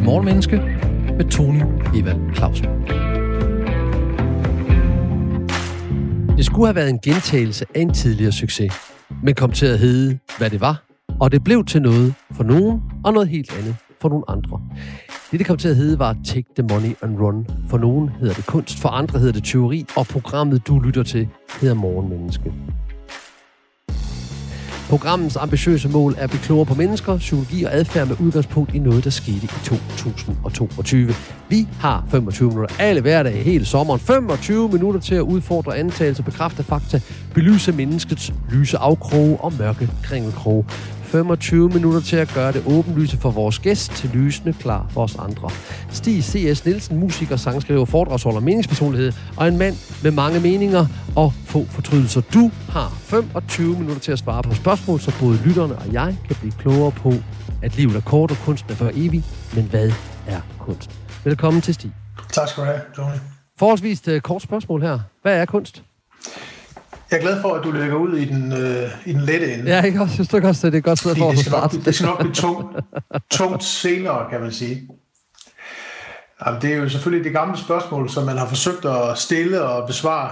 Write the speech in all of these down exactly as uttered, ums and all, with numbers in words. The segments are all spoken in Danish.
til Morgenmenneske med Tony Eva Clausen. Det skulle have været en gentagelse af en tidligere succes, men kom til at hedde, hvad det var, og det blev til noget for nogen og noget helt andet for nogle andre. Det, det kom til at hedde, var Take the Money and Run. For nogen hedder det kunst, for andre hedder det teori, og programmet, du lytter til, hedder Morgenmenneske. Programmets ambitiøse mål er at blive klogere på mennesker, psykologi og adfærd med udgangspunkt i noget, der skete i to tusind og toogtyve. Vi har femogtyve minutter alle hverdage hele sommeren. femogtyve minutter til at udfordre antagelser, bekræfte fakta, belyse menneskets lyse afkroge og mørke kringelkroge. femogtyve minutter til at gøre det åbenlyse for vores gæst til lysende klar for os andre. Stig C S. Nielsen, musiker, sangskriver, foredragsholder, meningspersonlighed og en mand med mange meninger og få fortrydelser. Du har femogtyve minutter til at svare på spørgsmål, så både lytterne og jeg kan blive klogere på, at livet er kort og kunsten er for evigt. Men hvad er kunst? Velkommen til Stig. Tak skal du have, Tony. Forholdsvis et kort spørgsmål her. Hvad er kunst? Jeg er glad for, at du lægger ud i den, øh, i den lette ende. Ja, jeg synes det også, det er et godt sted for at starte. Det skal nok blive tungt, tungt senere, kan man sige. Jamen, det er jo selvfølgelig det gamle spørgsmål, som man har forsøgt at stille og besvare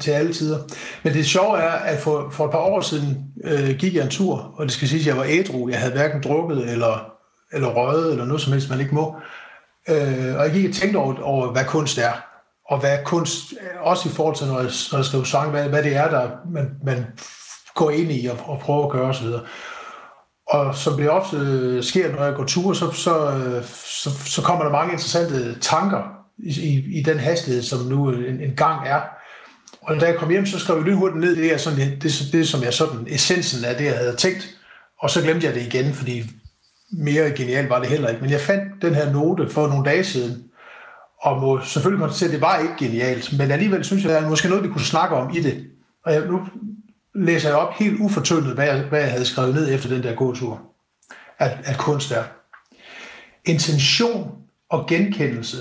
til alle tider. Men det sjove er, at for, for et par år siden øh, gik jeg en tur, og det skal siges, at jeg var ædru. Jeg havde hverken drukket eller, eller røget eller noget som helst, man ikke må. Øh, og jeg gik og tænkte over, over, hvad kunst er. Og hvad kunst, også i forhold til, når jeg, når jeg skriver sang, hvad, hvad det er, der man, man går ind i og, og prøver at gøre osv. Og som det ofte sker, når jeg går ture, så, så, så, så kommer der mange interessante tanker i, i, i den hastighed, som nu en, en gang er. Og da jeg kom hjem, så skrev jeg lynhurtigt ned, det er sådan, det, det, som jeg sådan, essensen af det, jeg havde tænkt. Og så glemte jeg det igen, fordi mere genialt var det heller ikke. Men jeg fandt den her note for nogle dage siden, og må selvfølgelig konstatere, at det var ikke genialt, men alligevel synes jeg, at der er måske noget, vi kunne snakke om i det. Og jeg, nu læser jeg op helt ufortyndet, hvad jeg, hvad jeg havde skrevet ned efter den der gåtur, at, at kunst er. Intention og genkendelse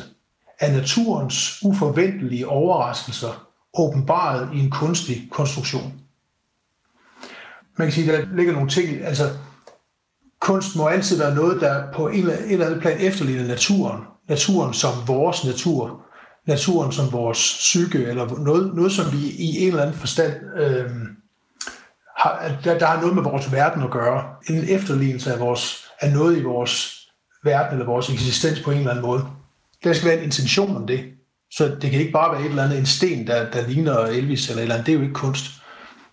af naturens uforventelige overraskelser, åbenbaret i en kunstig konstruktion. Man kan sige, at der ligger nogle ting, altså kunst må altid være noget, der på en eller anden plan efterligner naturen. Naturen som vores natur, naturen som vores psyke, eller noget, noget som vi i en eller anden forstand, øh, har, der, der har noget med vores verden at gøre. En efterlignelse af, vores, af noget i vores verden, eller vores eksistens på en eller anden måde. Der skal være en intention om det. Så det kan ikke bare være et eller andet, en sten, der, der ligner Elvis, eller et eller andet. Det er jo ikke kunst.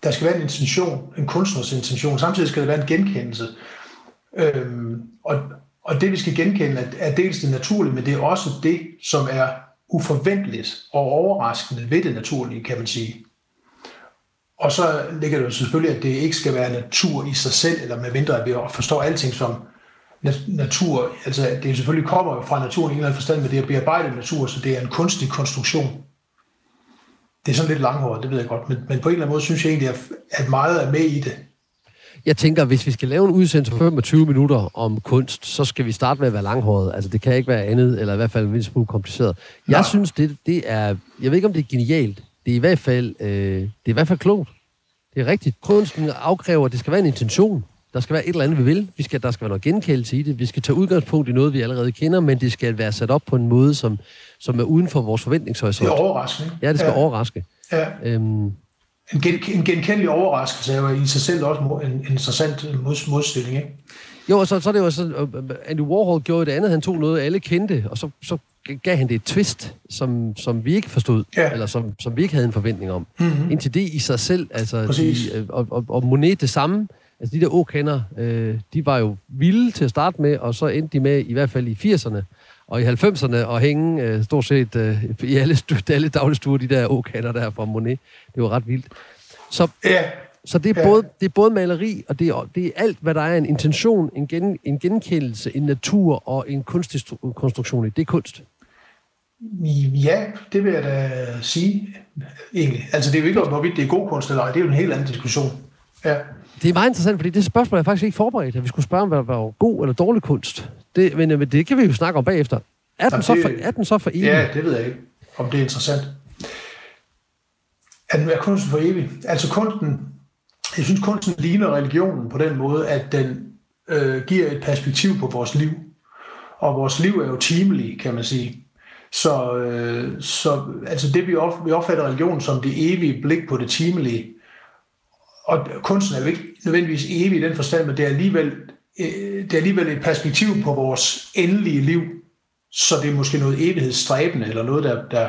Der skal være en intention, en kunstners intention. Samtidig skal der være en genkendelse. Øh, og Og det, vi skal genkende, er dels det naturlige, men det er også det, som er uforventeligt og overraskende ved det naturlige, kan man sige. Og så ligger det jo selvfølgelig, at det ikke skal være natur i sig selv, eller medmindre, at vi forstår alting som natur. Altså, det selvfølgelig kommer fra naturen i en eller anden forstand, men det er bearbejdet natur, så det er en kunstig konstruktion. Det er sådan lidt langhåret, det ved jeg godt, men, men på en eller anden måde synes jeg egentlig, at meget er med i det. Jeg tænker, hvis vi skal lave en udsendelse på femogtyve minutter om kunst, så skal vi starte med at være langhåret. Altså, det kan ikke være andet, eller i hvert fald en lille smule kompliceret. Jeg Nej. synes, det, det er... Jeg ved ikke, om det er genialt. Det er i hvert fald, øh, det er i hvert fald klogt. Det er rigtigt. Kunsten afkræver, at det skal være en intention. Der skal være et eller andet, vi vil. Vi skal, der skal være noget genkendelse i det. Vi skal tage udgangspunkt i noget, vi allerede kender, men det skal være sat op på en måde, som, som er uden for vores forventningshorisont. Det er overraskende. Ja, det skal ja. overraske. Ja. Øhm, En, gen- en genkendelig overraskelse er jo i sig selv også en, en interessant mod- modstilling, ikke? Jo, og så, så er det jo så Andy Warhol gjorde det andet, han tog noget, alle kendte, og så, så gav han det et twist, som, som vi ikke forstod, ja. eller som, som vi ikke havde en forventning om. Mm-hmm. Indtil det i sig selv, altså, de, og, og, og Monet det samme, altså de der åkender, øh, de var jo vilde til at starte med, og så endte de med, i hvert fald i firserne, og i halvfemserne og hænge øh, stort set øh, i alle, stu- alle dagligstuer, de der åkander der fra Monet. Det var ret vildt. Så, yeah. så det, er yeah. både, det er både maleri, og det er, det er alt, hvad der er en intention, en, gen, en genkendelse, en natur og en kunstig konstruktion i. Det er kunst. Ja, det vil jeg da sige, egentlig. Altså, det er jo ikke, hvorvidt det er god kunst eller ej. Det er jo en helt anden diskussion. Ja. Det er meget interessant, fordi det spørgsmål er faktisk ikke forberedt, at vi skulle spørge om, hvad der var god eller dårlig kunst. Det, men, men det kan vi jo snakke om bagefter. Er den, så, det, for, er den så for evig? Ja, det ved jeg ikke, om det er interessant. Er den er kunsten for evig? Altså kunsten, jeg synes kunsten ligner religionen på den måde, at den øh, giver et perspektiv på vores liv. og vores liv er jo timelige, kan man sige. Så, øh, så altså det, vi, op, vi opfatter religion som det evige blik på det timelige, og kunsten er jo ikke nødvendigvis evig i den forstand, men det er alligevel, øh, det er alligevel et perspektiv på vores endelige liv, så det er måske noget evighedsstræbende, eller noget, der, der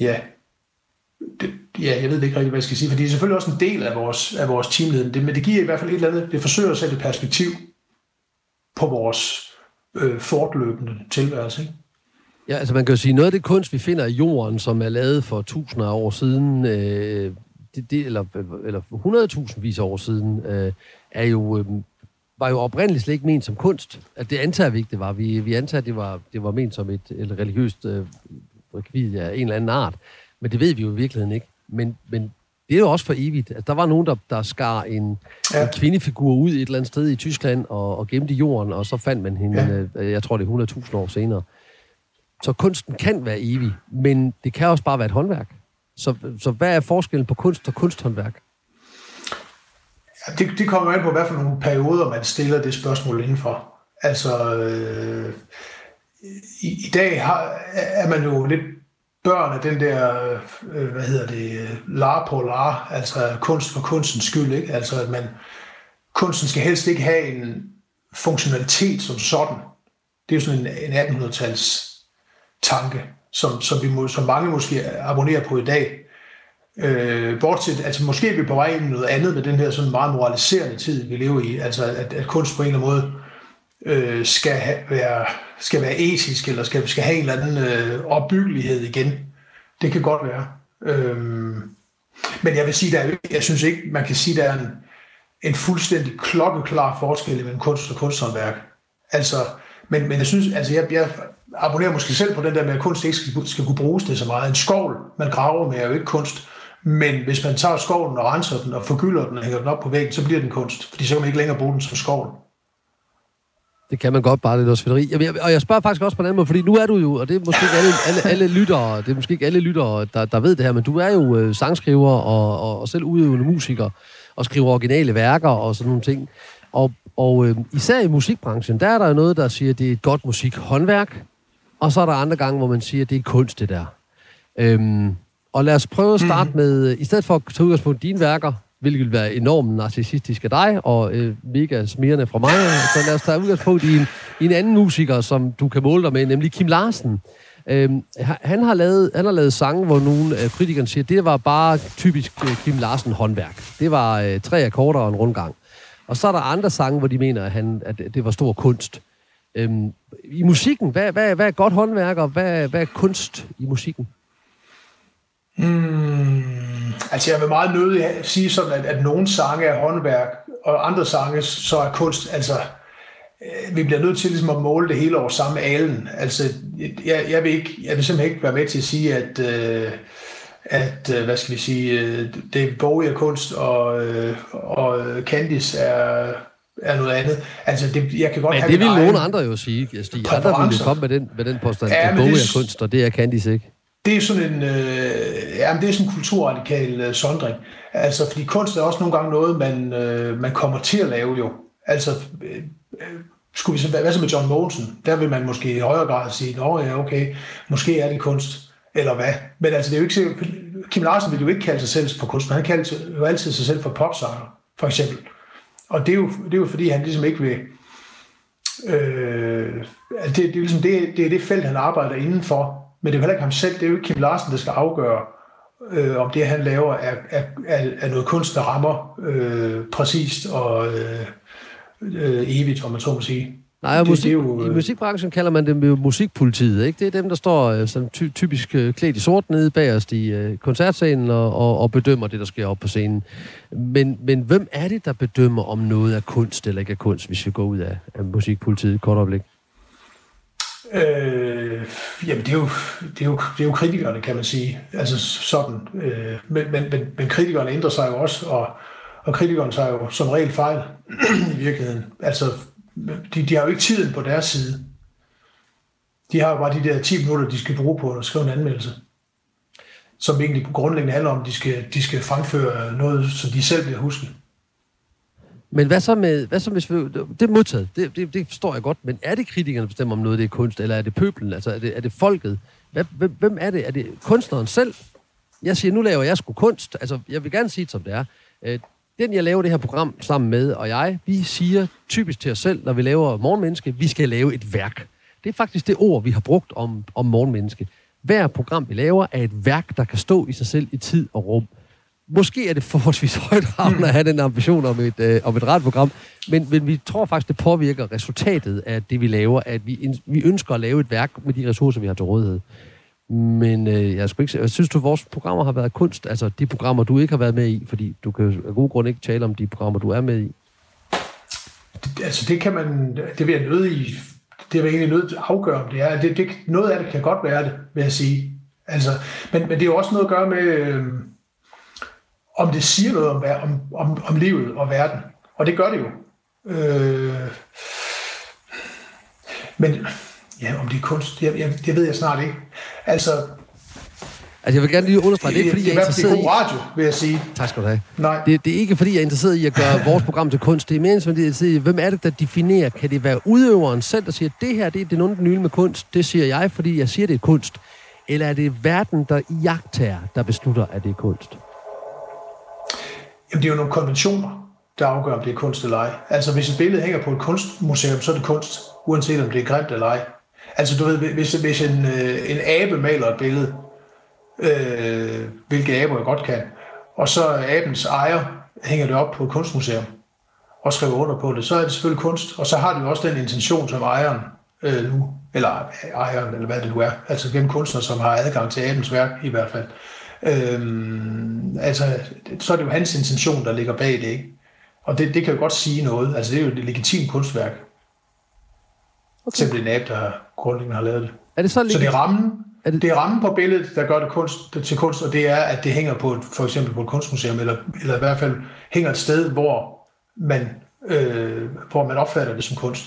ja, det, ja, jeg ved ikke rigtig, hvad jeg skal sige, for det er selvfølgelig også en del af vores, af vores timelighed, det, men det giver i hvert fald et eller andet, det forsøger at sætte et perspektiv på vores øh, fortløbende tilværelse, ikke? Ja, altså man kan jo sige, noget af det kunst, vi finder i jorden, som er lavet for tusinder af år siden, øh, det, det, eller, eller hundredtusindvis af år siden, øh, er jo, øh, var jo oprindeligt slet ikke ment som kunst. At det antager vi ikke, det var. Vi, vi antager, det var, det var ment som et, et religiøst øh, rekvisit af en eller anden art. Men det ved vi jo i virkeligheden ikke. Men, men det er jo også for evigt. Altså, der var nogen, der, der skar en, ja. en kvindefigur ud et eller andet sted i Tyskland og, og gemte jorden, og så fandt man hende, ja. øh, jeg tror det er hundrede tusind år senere. Så kunsten kan være evig, men det kan også bare være et håndværk. Så, så hvad er forskellen på kunst og kunsthåndværk? Ja, det, det kommer jo ind på, hvad for nogle perioder man stiller det spørgsmål indenfor. Altså, øh, i, i dag har, er man jo lidt børn af den der, øh, hvad hedder det, lar på lar, altså kunst for kunstens skyld, ikke? Altså, at man, kunsten skal helst ikke have en funktionalitet som sådan. Det er jo sådan en, en attenhundredetals tanke, som, som, vi må, som mange måske abonnerer på i dag. Øh, bortset, altså måske er vi på vej ind i noget andet med den her sådan meget moraliserende tid, vi lever i, altså at, at kunst på en eller anden måde øh, skal, have, være, skal være etisk, eller skal, skal have en eller anden øh, opbyggelighed igen. Det kan godt være. Øh, men jeg vil sige, der er, jeg synes ikke, man kan sige, der er en, en fuldstændig klokkeklar forskel mellem kunst og kunsthåndværk. Altså, men, men jeg synes, altså jeg, jeg abonnerer måske selv på den der med, at kunst ikke skal, skal kunne bruges det så meget. En skovl, man graver med, er jo ikke kunst. Men hvis man tager skovlen og renser den og forgylder den og hænger den op på væggen, så bliver den kunst. Fordi så kan man ikke længere bruge den som skovl. Det kan man godt, bare lidt af svederi. Og jeg spørger faktisk også på en anden måde, fordi nu er du jo, og det er måske ikke alle, alle, alle lyttere, det er måske ikke alle lyttere, der, der ved det her, men du er jo øh, sangskriver og, og, og selv udøvende musiker og skriver originale værker og sådan nogle ting. Og, og øh, især i musikbranchen, der er der jo noget, der siger, at det er et godt musikhåndværk. Og så er der andre gange, hvor man siger, at det er kunst, det der. Øhm, og lad os prøve at starte mm. med, i stedet for at tage udgangspunkt i dine værker, hvilket vil være enormt narcissistisk af dig, og øh, mega smirrende fra mig, så lad os tage udgangspunkt i en, i en anden musiker, som du kan måle dig med, nemlig Kim Larsen. Øhm, han, har lavet, han har lavet sange, hvor nogle øh, kritikere siger, at det var bare typisk øh, Kim Larsen håndværk. Det var øh, tre akkorder og en rundgang. Og så er der andre sange, hvor de mener, at, han, at det var stor kunst. Øhm, I musikken, hvad, hvad, hvad er godt håndværk, og hvad, hvad er kunst i musikken? Mm, altså jeg vil meget nødig sige sådan, at, at nogle sange er håndværk, og andre sange så er kunst. Altså, vi bliver nødt til ligesom at måle det hele over samme alen. Altså, jeg, jeg, vil ikke, jeg vil simpelthen ikke være med til at sige, at, øh, at øh, hvad skal vi sige, øh, David Bowie er kunst, og, øh, og Candice er... er noget andet. Altså, det, jeg kan godt men have det vil nogen andre jo sige, Stig. Andre ville komme med den, med den påstand, ja, at Bowie er kunst, og det er Candice ikke. Det er sådan en, øh, jamen, det er sådan en kulturradikal øh, sondring. Altså, fordi kunst er også nogle gange noget, man, øh, man kommer til at lave jo. Altså, øh, skulle vi, hvad så med John Mogensen? Der vil man måske i højere grad sige, nå ja, okay, måske er det kunst, eller hvad. Men altså, det er jo ikke, Kim Larsen ville jo ikke kalde sig selv for kunst, han kaldte jo altid sig selv for popsanger, for eksempel. Og det er, jo, det er jo fordi, han ligesom ikke vil... Øh, det, det, er ligesom det, det er det felt, han arbejder indenfor. Men det er jo heller ikke ham selv. Det er jo ikke Kim Larsen, der skal afgøre, øh, om det, han laver, er, er, er noget kunst, der rammer øh, præcist og øh, øh, evigt, om man så må sige. Nej, det, musik, det er jo, øh... i musikbranchen kalder man dem jo musikpolitiet, ikke? Det er dem, der står øh, som ty- typisk øh, klædt i sort nede bagerst i øh, koncertscenen og, og, og bedømmer det, der sker op på scenen. Men, men hvem er det, der bedømmer, om noget er kunst eller ikke er kunst, hvis vi går ud af, af musikpolitiet et kort øjeblik? Øh, jamen, det er, jo, det, er jo, det er jo kritikerne, kan man sige. Altså sådan. Øh, men, men, men kritikerne ændrer sig jo også, og, og kritikerne tager jo som regel fejl i virkeligheden. Altså... De, de har jo ikke tiden på deres side. De har jo bare de der ti minutter, de skal bruge på at skrive en anmeldelse, som egentlig grundlæggende handler om, at de skal, de skal fremføre noget, så de selv bliver husket. Men hvad så med, hvad så med det er modtaget, det, det, det forstår jeg godt, men er det kritikerne, der bestemmer om noget, det er kunst, eller er det pøblen, altså er det, er det folket? Hvad, hvem er det? Er det kunstneren selv? Jeg siger, nu laver jeg sgu kunst, altså jeg vil gerne sige det, som det er. Den, jeg laver det her program sammen med, og jeg, vi siger typisk til os selv, når vi laver Morgenmenneske, vi skal lave et værk. Det er faktisk det ord, vi har brugt om, om Morgenmenneske. Hver program, vi laver, er et værk, der kan stå i sig selv i tid og rum. Måske er det forholdsvis højt ramt at have den ambition om et, øh, om et radioprogram, men, men vi tror faktisk, det påvirker resultatet af det, vi laver, at vi, vi ønsker at lave et værk med de ressourcer, vi har til rådighed. Men øh, jeg, ikke, jeg synes, du, vores programmer har været kunst, altså de programmer, du ikke har været med i, fordi du kan af god grund ikke tale om de programmer, du er med i. Altså det kan man, det vil jeg nødt i, det vil jeg egentlig nødt til at afgøre, om det er. Det, det, noget af det kan godt være det, vil jeg sige. Altså, men, men det er jo også noget at gøre med... Øh, om det siger noget om, om, om, om livet og verden. Og det gør det jo. Øh... Men ja, om det er kunst, jeg, jeg, det ved jeg snart ikke. Altså... Altså, jeg vil gerne lige understrege, det er ikke, fordi jeg er interesseret i... Det er i hvert fald god radio, vil jeg sige. Tak skal du have. Nej. Det, det er ikke, fordi jeg er interesseret i at gøre vores program til kunst. Det er mere interesseret i, hvem er det, der definerer? Kan det være udøveren selv, der siger, det her, det er den onde nyle med kunst? Det siger jeg, fordi jeg siger, det er kunst. Eller er det verden, der iagttager, der beslutter, at det er kunst? Jamen, det er jo nogle konventioner, der afgør, om det er kunst eller ej. Altså, hvis et billede hænger på et kunstmuseum, så er det kunst, uanset om det er grimt eller ej. Altså, du ved, hvis, hvis en, øh, en abe maler et billede, øh, hvilke aber jeg godt kan, og så abens ejer hænger det op på et kunstmuseum og skriver under på det, så er det selvfølgelig kunst, og så har det jo også den intention, som ejeren øh, nu, eller ejeren, eller hvad det nu er, altså gennem kunstner, som har adgang til abens værk i hvert fald. Øhm, altså, så er det jo hans intention, der ligger bag det, ikke? Og det, det kan jo godt sige noget. Altså, det er jo et legitimt kunstværk. Okay. Simpelthen en app, der grundlæggende har lavet det. Er det så, så det, er rammen, er det... det er rammen på billedet, der gør det kunst, til kunst, og det er, at det hænger på et, for eksempel på et kunstmuseum, eller, eller i hvert fald hænger et sted, hvor man, øh, hvor man opfatter det som kunst.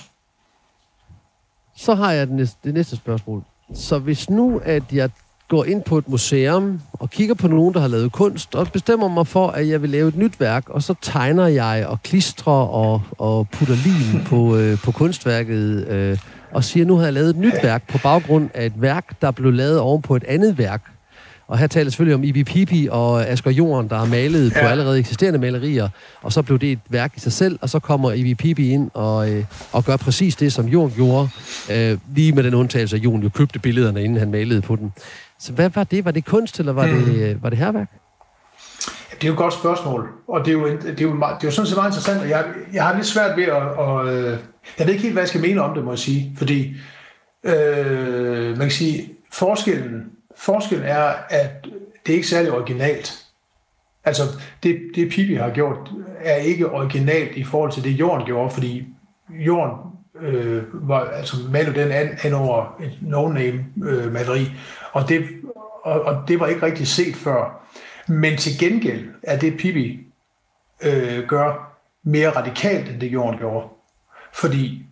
Så har jeg det næste, det næste spørgsmål. Så hvis nu, at jeg går ind på et museum og kigger på nogen, der har lavet kunst, og bestemmer mig for, at jeg vil lave et nyt værk, og så tegner jeg og klistrer og, og putter lim på, øh, på kunstværket, øh, og siger, nu har jeg lavet et nyt værk på baggrund af et værk, der blev lavet oven på et andet værk. Og her taler selvfølgelig om Ibi-Pippi og Asger Jorn, der har malet på allerede eksisterende malerier, og så blev det et værk i sig selv, og så kommer Ibi-Pippi ind og, øh, og gør præcis det, som Jorn gjorde, øh, lige med den undtagelse, at Jorn jo købte billederne, inden han malede på dem. Så hvad var det? Var det kunst, eller var det, hmm. var det herværk? Ja, det er jo et godt spørgsmål, og det er jo, det er jo, meget, det er jo sådan set meget interessant, og jeg, jeg har lidt svært ved at... Og, jeg ved ikke helt, hvad jeg skal mene om det, må jeg sige, fordi øh, man kan sige, forskellen, forskellen er, at det er ikke særlig originalt. Altså, det, det Pippi har gjort, er ikke originalt i forhold til det, Jorn gjorde, fordi Jorn øh, var, altså, malede den an, an over et no-name-maleri, øh, Og det, og, og det var ikke rigtig set før. Men til gengæld er det, Pippi øh, gør, mere radikalt, end det Jorn gjorde. Fordi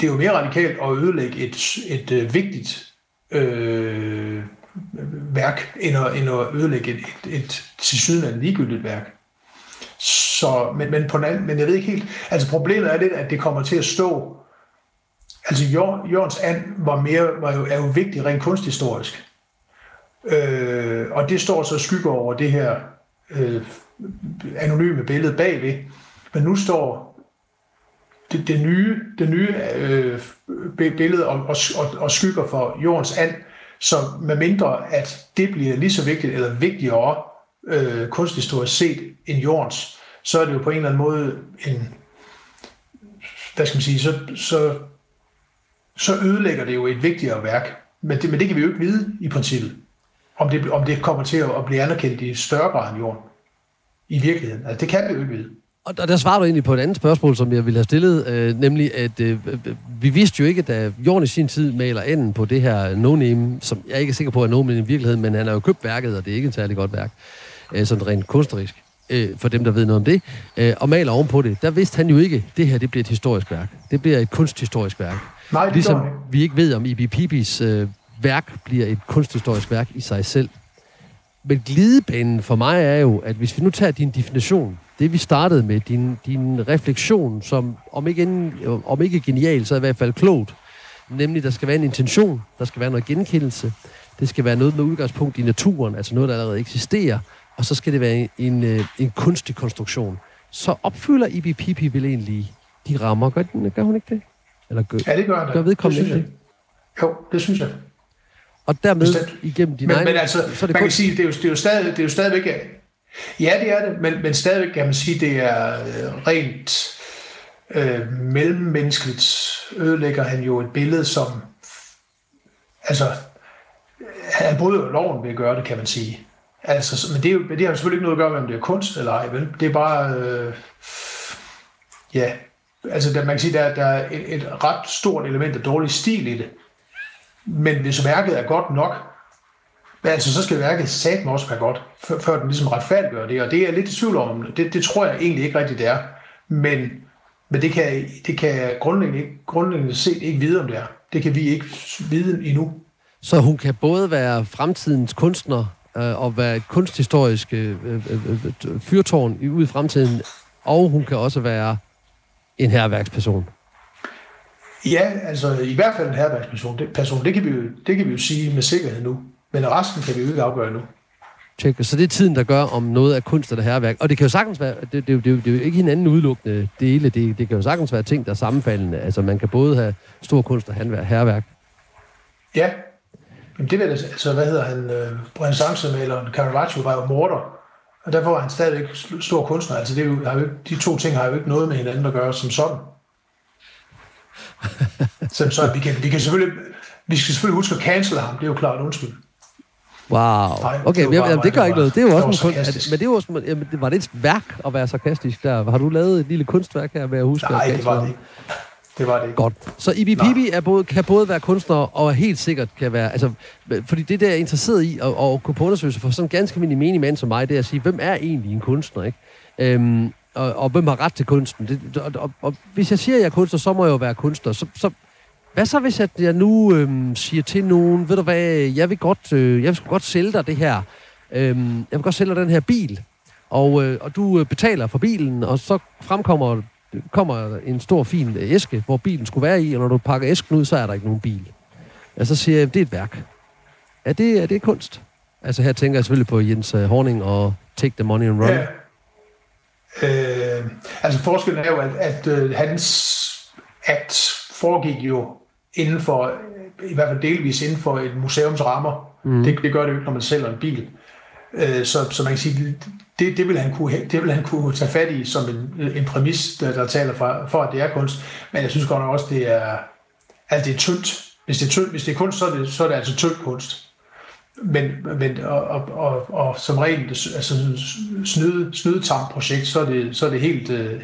det er jo mere radikalt at ødelægge et, et øh, vigtigt øh, værk, end at, end at ødelægge et, et, et tilsyneladende ligegyldigt værk. Så, men, men, på en anden, men jeg ved ikke helt... Altså problemet er lidt, at det kommer til at stå... Altså Jorns and var, mere, var jo, er jo vigtig rent kunsthistorisk. Øh, og det står så skygger over det her øh, anonyme billede bagved. Men nu står det, det nye, det nye øh, billede og, og, og skygger for Jorns and, så med mindre at det bliver lige så vigtigt eller vigtigere øh, kunsthistorisk set end Jorns, så er det jo på en eller anden måde en... Hvad skal man sige? Så... så så ødelægger det jo et vigtigere værk. Men det, men det kan vi jo ikke vide i princippet, om det, om det kommer til at blive anerkendt i større grad end Jorden. I virkeligheden. Altså, det kan vi jo ikke vide. Og der svarer du egentlig på et andet spørgsmål, som jeg ville have stillet, øh, nemlig at øh, vi vidste jo ikke, da Jorn i sin tid maler enden på det her no-name, som jeg ikke er sikker på er no-name i virkeligheden, men han har jo købt værket, og det er ikke et særlig godt værk, øh, sådan rent kunstnerisk, øh, for dem, der ved noget om det, øh, og maler ovenpå det. Der vidste han jo ikke, at det her det bliver et historisk værk. Det bliver et kunsthistorisk værk. Nej, det ligesom det. Vi ikke ved, om Ibi-Pippis øh, værk bliver et kunsthistorisk værk i sig selv. Men glidebanen for mig er jo, at hvis vi nu tager din definition, det vi startede med, din, din refleksion, som om ikke, en, om ikke genial, så i hvert fald klogt, nemlig der skal være en intention, der skal være noget genkendelse, det skal være noget med udgangspunkt i naturen, altså noget, der allerede eksisterer, og så skal det være en, en, en kunstig konstruktion. Så opfylder Ibi-Pippi vel egentlig de rammer. Gør, den, gør hun ikke det? Eller gør, ja, det gør hun. Gør vedkommende det, det? Jo, det synes jeg. Og dermed bestemt. Igennem din men, egen... Men altså, så det man kun... kan sige, det er jo, det er jo, stadig, det er jo stadigvæk... Ja, det er det, men, men stadigvæk kan man sige, det er rent øh, mellemmenneskeligt. Ødelægger han jo et billede, som... Altså, han bryder jo loven ved at gøre det, kan man sige. Altså, men det, er jo, det har jo selvfølgelig ikke noget at gøre med, om det er kunst eller ej, vel? Det er bare... Øh, ja, altså der, man kan sige, der, der er et, et ret stort element af dårlig stil i det. Men hvis værket er godt nok, altså så skal værket satme også være godt, før, før den ligesom retfærdiggør det, og det er jeg lidt i tvivl om. Det, det tror jeg egentlig ikke rigtigt, det er. Men, men det kan, det kan grundlæggende, ikke, grundlæggende set ikke vide, om det er. Det kan vi ikke vide endnu. Så hun kan både være fremtidens kunstner øh, og være et kunsthistorisk øh, øh, fyrtårn ude i fremtiden, og hun kan også være en hærværksperson. Ja, altså i hvert fald en herværksperson. Det, person, det, kan vi jo, det kan vi jo sige med sikkerhed nu. Men resten kan vi jo ikke afgøre nu. Check. Så det er tiden, der gør, om noget er kunst eller herværk. Og det kan jo sagtens være, det, det, det, det er jo ikke hinanden udelukkende dele. Det, det kan jo sagtens være ting, der er sammenfaldende. Altså man kan både have stor kunst og herværk. Ja. Jamen, det ved jeg, altså hvad hedder han? Øh, renaissancemaleren Caravaggio var jo morder. Og derfor var han stadigvæk stor kunstner. Altså det er jo, har jo, de to ting har jo ikke noget med hinanden at gøre som sådan. Så, så vi, kan, vi, kan selvfølgelig, vi skal selvfølgelig huske at cancele ham. Det er jo klart, undskyld. Wow. Nej, okay, det, men, jamen, det gør ikke noget. Det er jo også en kunst. Men det var, sådan, jamen, var det et værk at være sarkastisk der? Har du lavet et lille kunstværk her med at huske? Nej, at det var det ikke. Det var det ikke. Godt. Så Ibi-Pippi er både, kan både være kunstner og helt sikkert kan være... Altså, fordi det, der jeg er interesseret i at, at kunne undersøge sig for sådan en ganske mindre menig mand som mig, det er at sige, hvem er egentlig en kunstner, ikke? Øhm, Og, og hvem har ret til kunsten? Det, og, og, og hvis jeg siger, at jeg er kunstner, så må jeg jo være kunstner. Så, så, hvad så, hvis jeg, jeg nu øhm, siger til nogen, ved du hvad, jeg vil godt, øh, jeg vil godt sælge dig det her. Øhm, jeg vil godt sælge dig den her bil. Og, øh, og du betaler for bilen, og så fremkommer kommer en stor, fin æske, hvor bilen skulle være i, og når du pakker æsken ud, så er der ikke nogen bil. Og så siger jeg, det er et værk. Er det, er det kunst? Altså her tænker jeg selvfølgelig på Jens Hørning og Take the Money and Run. Yeah. Øh, altså forskellen er jo, at, at, at hans akt foregik jo inden for, i hvert fald delvis inden for et museums rammer. Mm. Det, det gør det jo ikke, når man sælger en bil. Øh, så, så man kan sige, det, det, vil han kunne, det vil han kunne tage fat i som en, en præmis, der, der taler for, for, at det er kunst. Men jeg synes godt nok også, det er, altså det er tyndt. Hvis det er, tyndt, hvis det er kunst, så er det, så er det altså tynd kunst. Men, men og, og, og, og som regel altså snyde snydetamp-projekt, så er det så er det helt øh,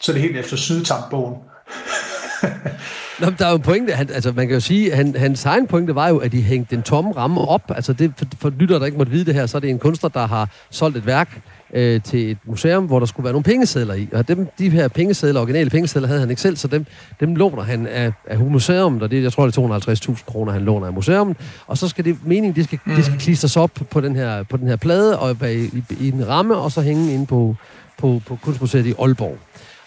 så er det helt efter snydetamp-bogen. Nå, der er jo en pointe, han, altså man kan jo sige, han, hans egen pointe var jo, at de hængte den tomme ramme op. Altså det for, for lytter der ikke måtte vide det her, så er det en kunstner, der har solgt et værk øh, til et museum, hvor der skulle være nogle pengesedler i. Og dem, de her pengesedler, originale pengesedler, havde han ikke selv, så dem, dem låner han af, af museum, og det jeg tror det er to hundrede og halvtreds tusind kroner, han låner af museum. Og så skal det meningen, det skal mm. det skal klistres op på den her på den her plade og i, i en ramme og så hænge inde på på, på kunstmuseet i Aalborg.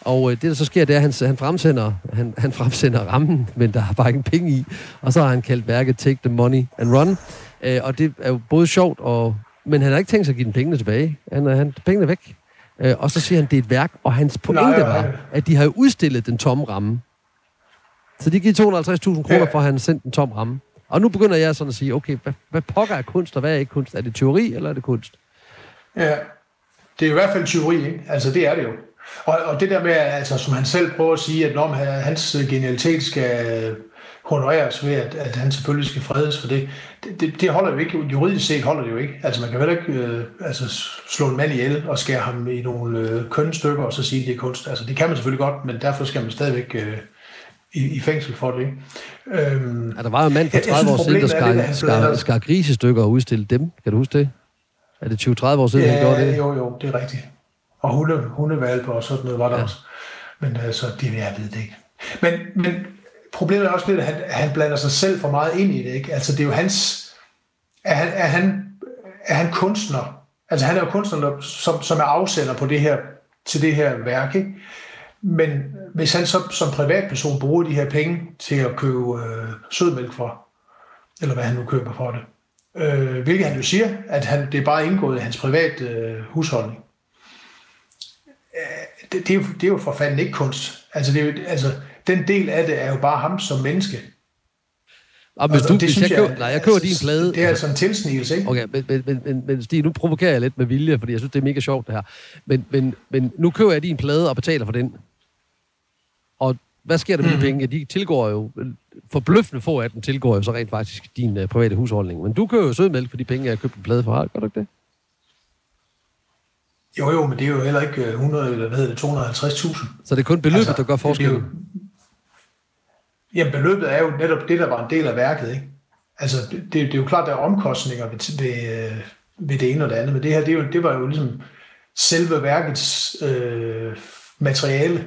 Og det, der så sker, det er, at han, han, fremsender, han, han fremsender rammen, men der er bare ingen penge i. Og så har han kaldt værket Take the Money and Run. Øh, og det er jo både sjovt, og, men han har ikke tænkt sig at give den pengene tilbage. Han har pengene væk. Øh, og så siger han, det er et værk, og hans pointe nej, var, nej. at de har jo udstillet den tomme ramme. Så de giver to hundrede og halvtreds tusind kroner for, at han sendte den tomme ramme. Og nu begynder jeg sådan at sige, okay, hvad, hvad pokker er kunst, og hvad er ikke kunst? Er det teori, eller er det kunst? Ja, det er i hvert fald teori, ikke? Altså, det er det jo. Og, og det der med, altså, som han selv prøver at sige, at når man, hans genialitet skal honoreres ved, at, at han selvfølgelig skal fredes for det, det, det, det holder jo ikke. Juridisk set holder det jo ikke. Altså man kan vel ikke øh, altså, slå en mand ihjel og skære ham i nogle øh, kønne stykker og så sige, at det er kunst. Altså det kan man selvfølgelig godt, men derfor skal man stadigvæk øh, i, i fængsel for det, ikke? Øhm, ja, der var jo en mand for tredive år siden, der skar, skar, skar grisestykker og udstillede dem. Kan du huske det? Er det tyve til tredive år siden, ja, han gjorde det? Jo, jo, det er rigtigt. Og hunde, hundevalpe og sådan noget var der ja. også. Men altså, det vil jeg ved det ikke. Men, men problemet er også lidt, at han, han blander sig selv for meget ind i det, ikke? Altså, det er jo hans... Er han, er han, er han kunstner. Altså han er jo kunstner, som, som er afsender på det her, til det her værk, ikke? Men hvis han så som privatperson bruger de her penge til at købe øh, sødmælk for, eller hvad han nu køber for det, øh, hvilket han jo siger, at han, det er bare indgået i hans private øh, husholdning. Øh, det, det, er jo, det er jo for fanden ikke kunst. Altså, det er jo, altså den del af det er jo bare ham som menneske. Og hvis du, og det hvis jeg, jeg køber, nej, jeg køber din plade. Det er altså en tilsnigelse, ikke? Okay, men, men, men, men Stig, nu provokerer jeg lidt med vilje, fordi jeg synes, det er mega sjovt, det her. Men, men, men nu køber jeg din plade og betaler for den. Og hvad sker der med mm. de penge? De tilgår jo, forbløffende få af dem tilgår jo så rent faktisk din uh, private husholdning. Men du køber jo sødmælk for de penge, jeg købte en plade for. Gør du ikke det? Jo, jo, men det er jo heller ikke hundrede eller hvad hedder det, to hundrede og halvtreds tusind. Så det er kun beløbet, altså, der gør forskellen? Jamen, beløbet er jo netop det, der var en del af værket, ikke? Altså, det, det er jo klart, der er omkostninger ved, ved, ved det ene og det andet, men det her, det, er jo, det var jo ligesom selve værkets øh, materiale.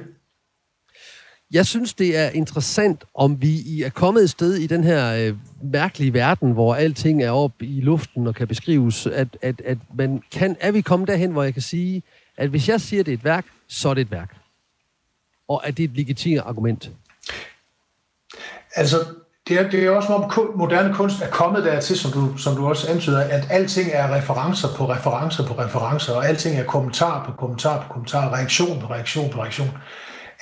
Jeg synes, det er interessant, om vi er kommet et sted i den her øh, mærkelige verden, hvor alting er op i luften og kan beskrives, at, at, at man kan, er vi kommet derhen, hvor jeg kan sige, at hvis jeg siger, det er et værk, så er det et værk. Og at det er et legitimt argument. Altså, det er, det er også, om moderne kunst er kommet dertil, som du, som du også antyder, at alting er referencer på referencer på referencer, og alting er kommentar på kommentar på kommentar, reaktion på reaktion på reaktion.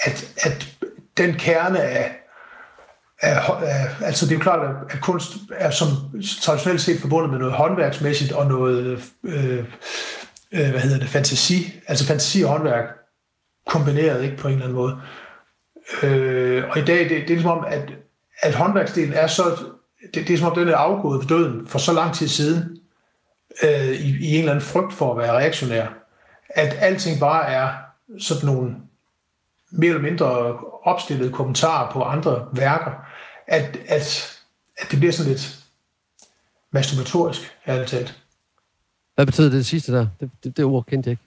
At, at den kerne af, af, af... Altså, det er jo klart, at kunst er som traditionelt set forbundet med noget håndværksmæssigt og noget... Øh, øh, hvad hedder det? Fantasi. Altså, fantasi og håndværk kombineret, ikke, på en eller anden måde. Øh, og i dag, det, det er ligesom om, at at håndværksdelen er så, det, det er som om den er afgået ved døden for så lang tid siden, øh, i, i en eller anden frygt for at være reaktionær, at alting bare er sådan nogle mere eller mindre opstillede kommentarer på andre værker, at, at, at det bliver sådan lidt masturbatorisk, ærligt talt. Hvad betyder det, det sidste der? Det, det, det ord kendte jeg ikke.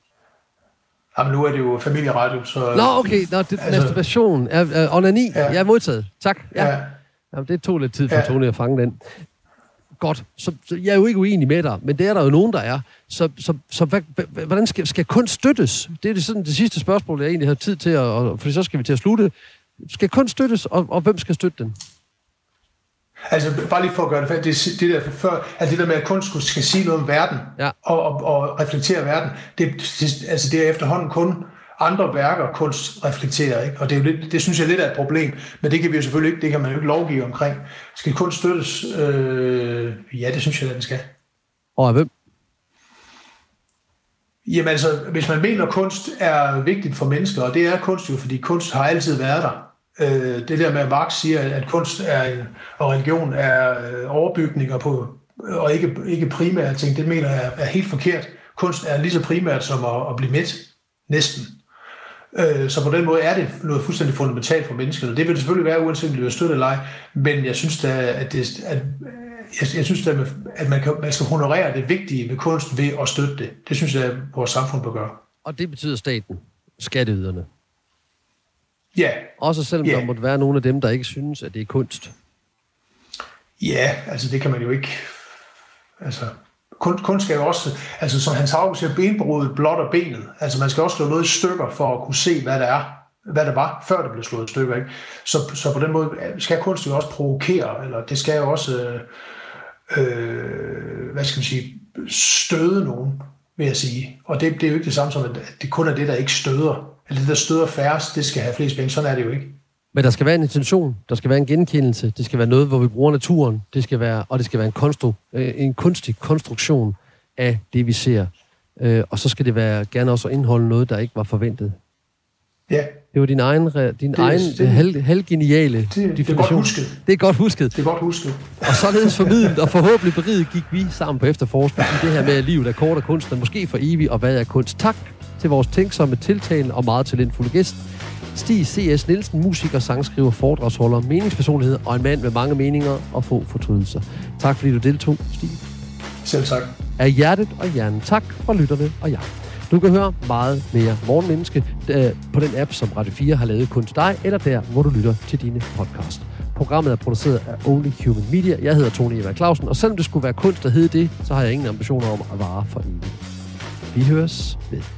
Jamen, nu er det jo familieradio, så... Nå, okay, nå, det, altså, masturbation, er, onani, ja. Jeg er modtaget, tak. Ja. Ja. Jamen, det tog lidt tid for ja. Tony at fange den. Godt, så, så jeg er jo ikke uenig med dig, men det er der jo nogen, der er. Så, så, så hvad, hvordan skal, skal kunst støttes? Det er det, sådan, det sidste spørgsmål, jeg egentlig har tid til, og, for så skal vi til at slutte. Skal kunst støttes, og, og hvem skal støtte den? Altså, bare lige for at gøre det færdigt, det, det der før, altså det der med, at kunst skal sige noget om verden, ja. og, og, og reflektere verden, det, det, altså det er efterhånden kun andre værker, kunst reflekterer, ikke? Og det, er jo lidt, det synes jeg lidt er et problem, men det kan vi jo selvfølgelig ikke, det kan man jo ikke lovgive omkring. Skal kunst støttes? Øh, ja, det synes jeg, at den skal. Og af hvem? Jamen altså, hvis man mener, at kunst er vigtigt for mennesker, og det er kunst jo, fordi kunst har altid været der. Det der med, at Marx siger, at kunst er, og religion er overbygninger på, og ikke, ikke primære ting, det mener jeg er helt forkert. Kunst er lige så primært som at, at blive mæt, næsten. Så på den måde er det noget fuldstændig fundamentalt for mennesket, og det vil det selvfølgelig være, uanset om det bliver støttet eller ej, men jeg synes da, at, det, at, jeg, jeg synes da, at man, kan, man skal honorere det vigtige ved kunst ved at støtte det. Det synes jeg, at vores samfund bør gøre. Og det betyder staten, skatteyderne. Ja. Yeah. Også selvom yeah. der måtte være nogle af dem, der ikke synes, at det er kunst. Ja, yeah, altså det kan man jo ikke... Altså, kunst, kunst skal jo også... Altså som Hans Hauge siger, benbruddet blotter benet. Altså man skal også slå noget i stykker for at kunne se, hvad der er, hvad der var, før det blev slået i stykker, ikke? Så, så på den måde skal kunst jo også provokere, eller det skal jo også... Øh, øh, hvad skal man sige? Støde nogen, vil jeg sige. Og det, det er jo ikke det samme som, at det kun er det, der ikke støder. Eller det, der støder færrest, det skal have flest penge. Sådan er det jo ikke. Men der skal være en intention, der skal være en genkendelse, det skal være noget, hvor vi bruger naturen, det skal være, og det skal være en, konstru, en kunstig konstruktion af det, vi ser. Og så skal det være gerne også indeholde noget, der ikke var forventet. Ja. Det var din egen, din det, egen det, hal, halvgeniale det, definition. Det er godt husket. Det er godt husket. Det er godt husket. Og således formidlet og forhåbentlig beriget gik vi sammen på efterforskning i det her med, at livet er kort og kunsten måske for evigt, og hvad er kunst? Tak til vores tænksomme, tiltalende og meget talentfulde gæst. Stig C S. Nielsen, musiker, sangskriver, foredragsholder, meningspersonlighed og en mand med mange meninger og få fortrydelser. Tak fordi du deltog, Stig. Selv tak. Af hjertet og hjernen. Tak for lytterne og jer. Du kan høre meget mere Morgenmenneske på den app, som Radio fire har lavet kun til dig, eller der, hvor du lytter til dine podcast. Programmet er produceret af Only Human Media. Jeg hedder Tony Eva Clausen, og selvom det skulle være kunst, der hed det, så har jeg ingen ambitioner om at vare for evigt. Vi høres ved.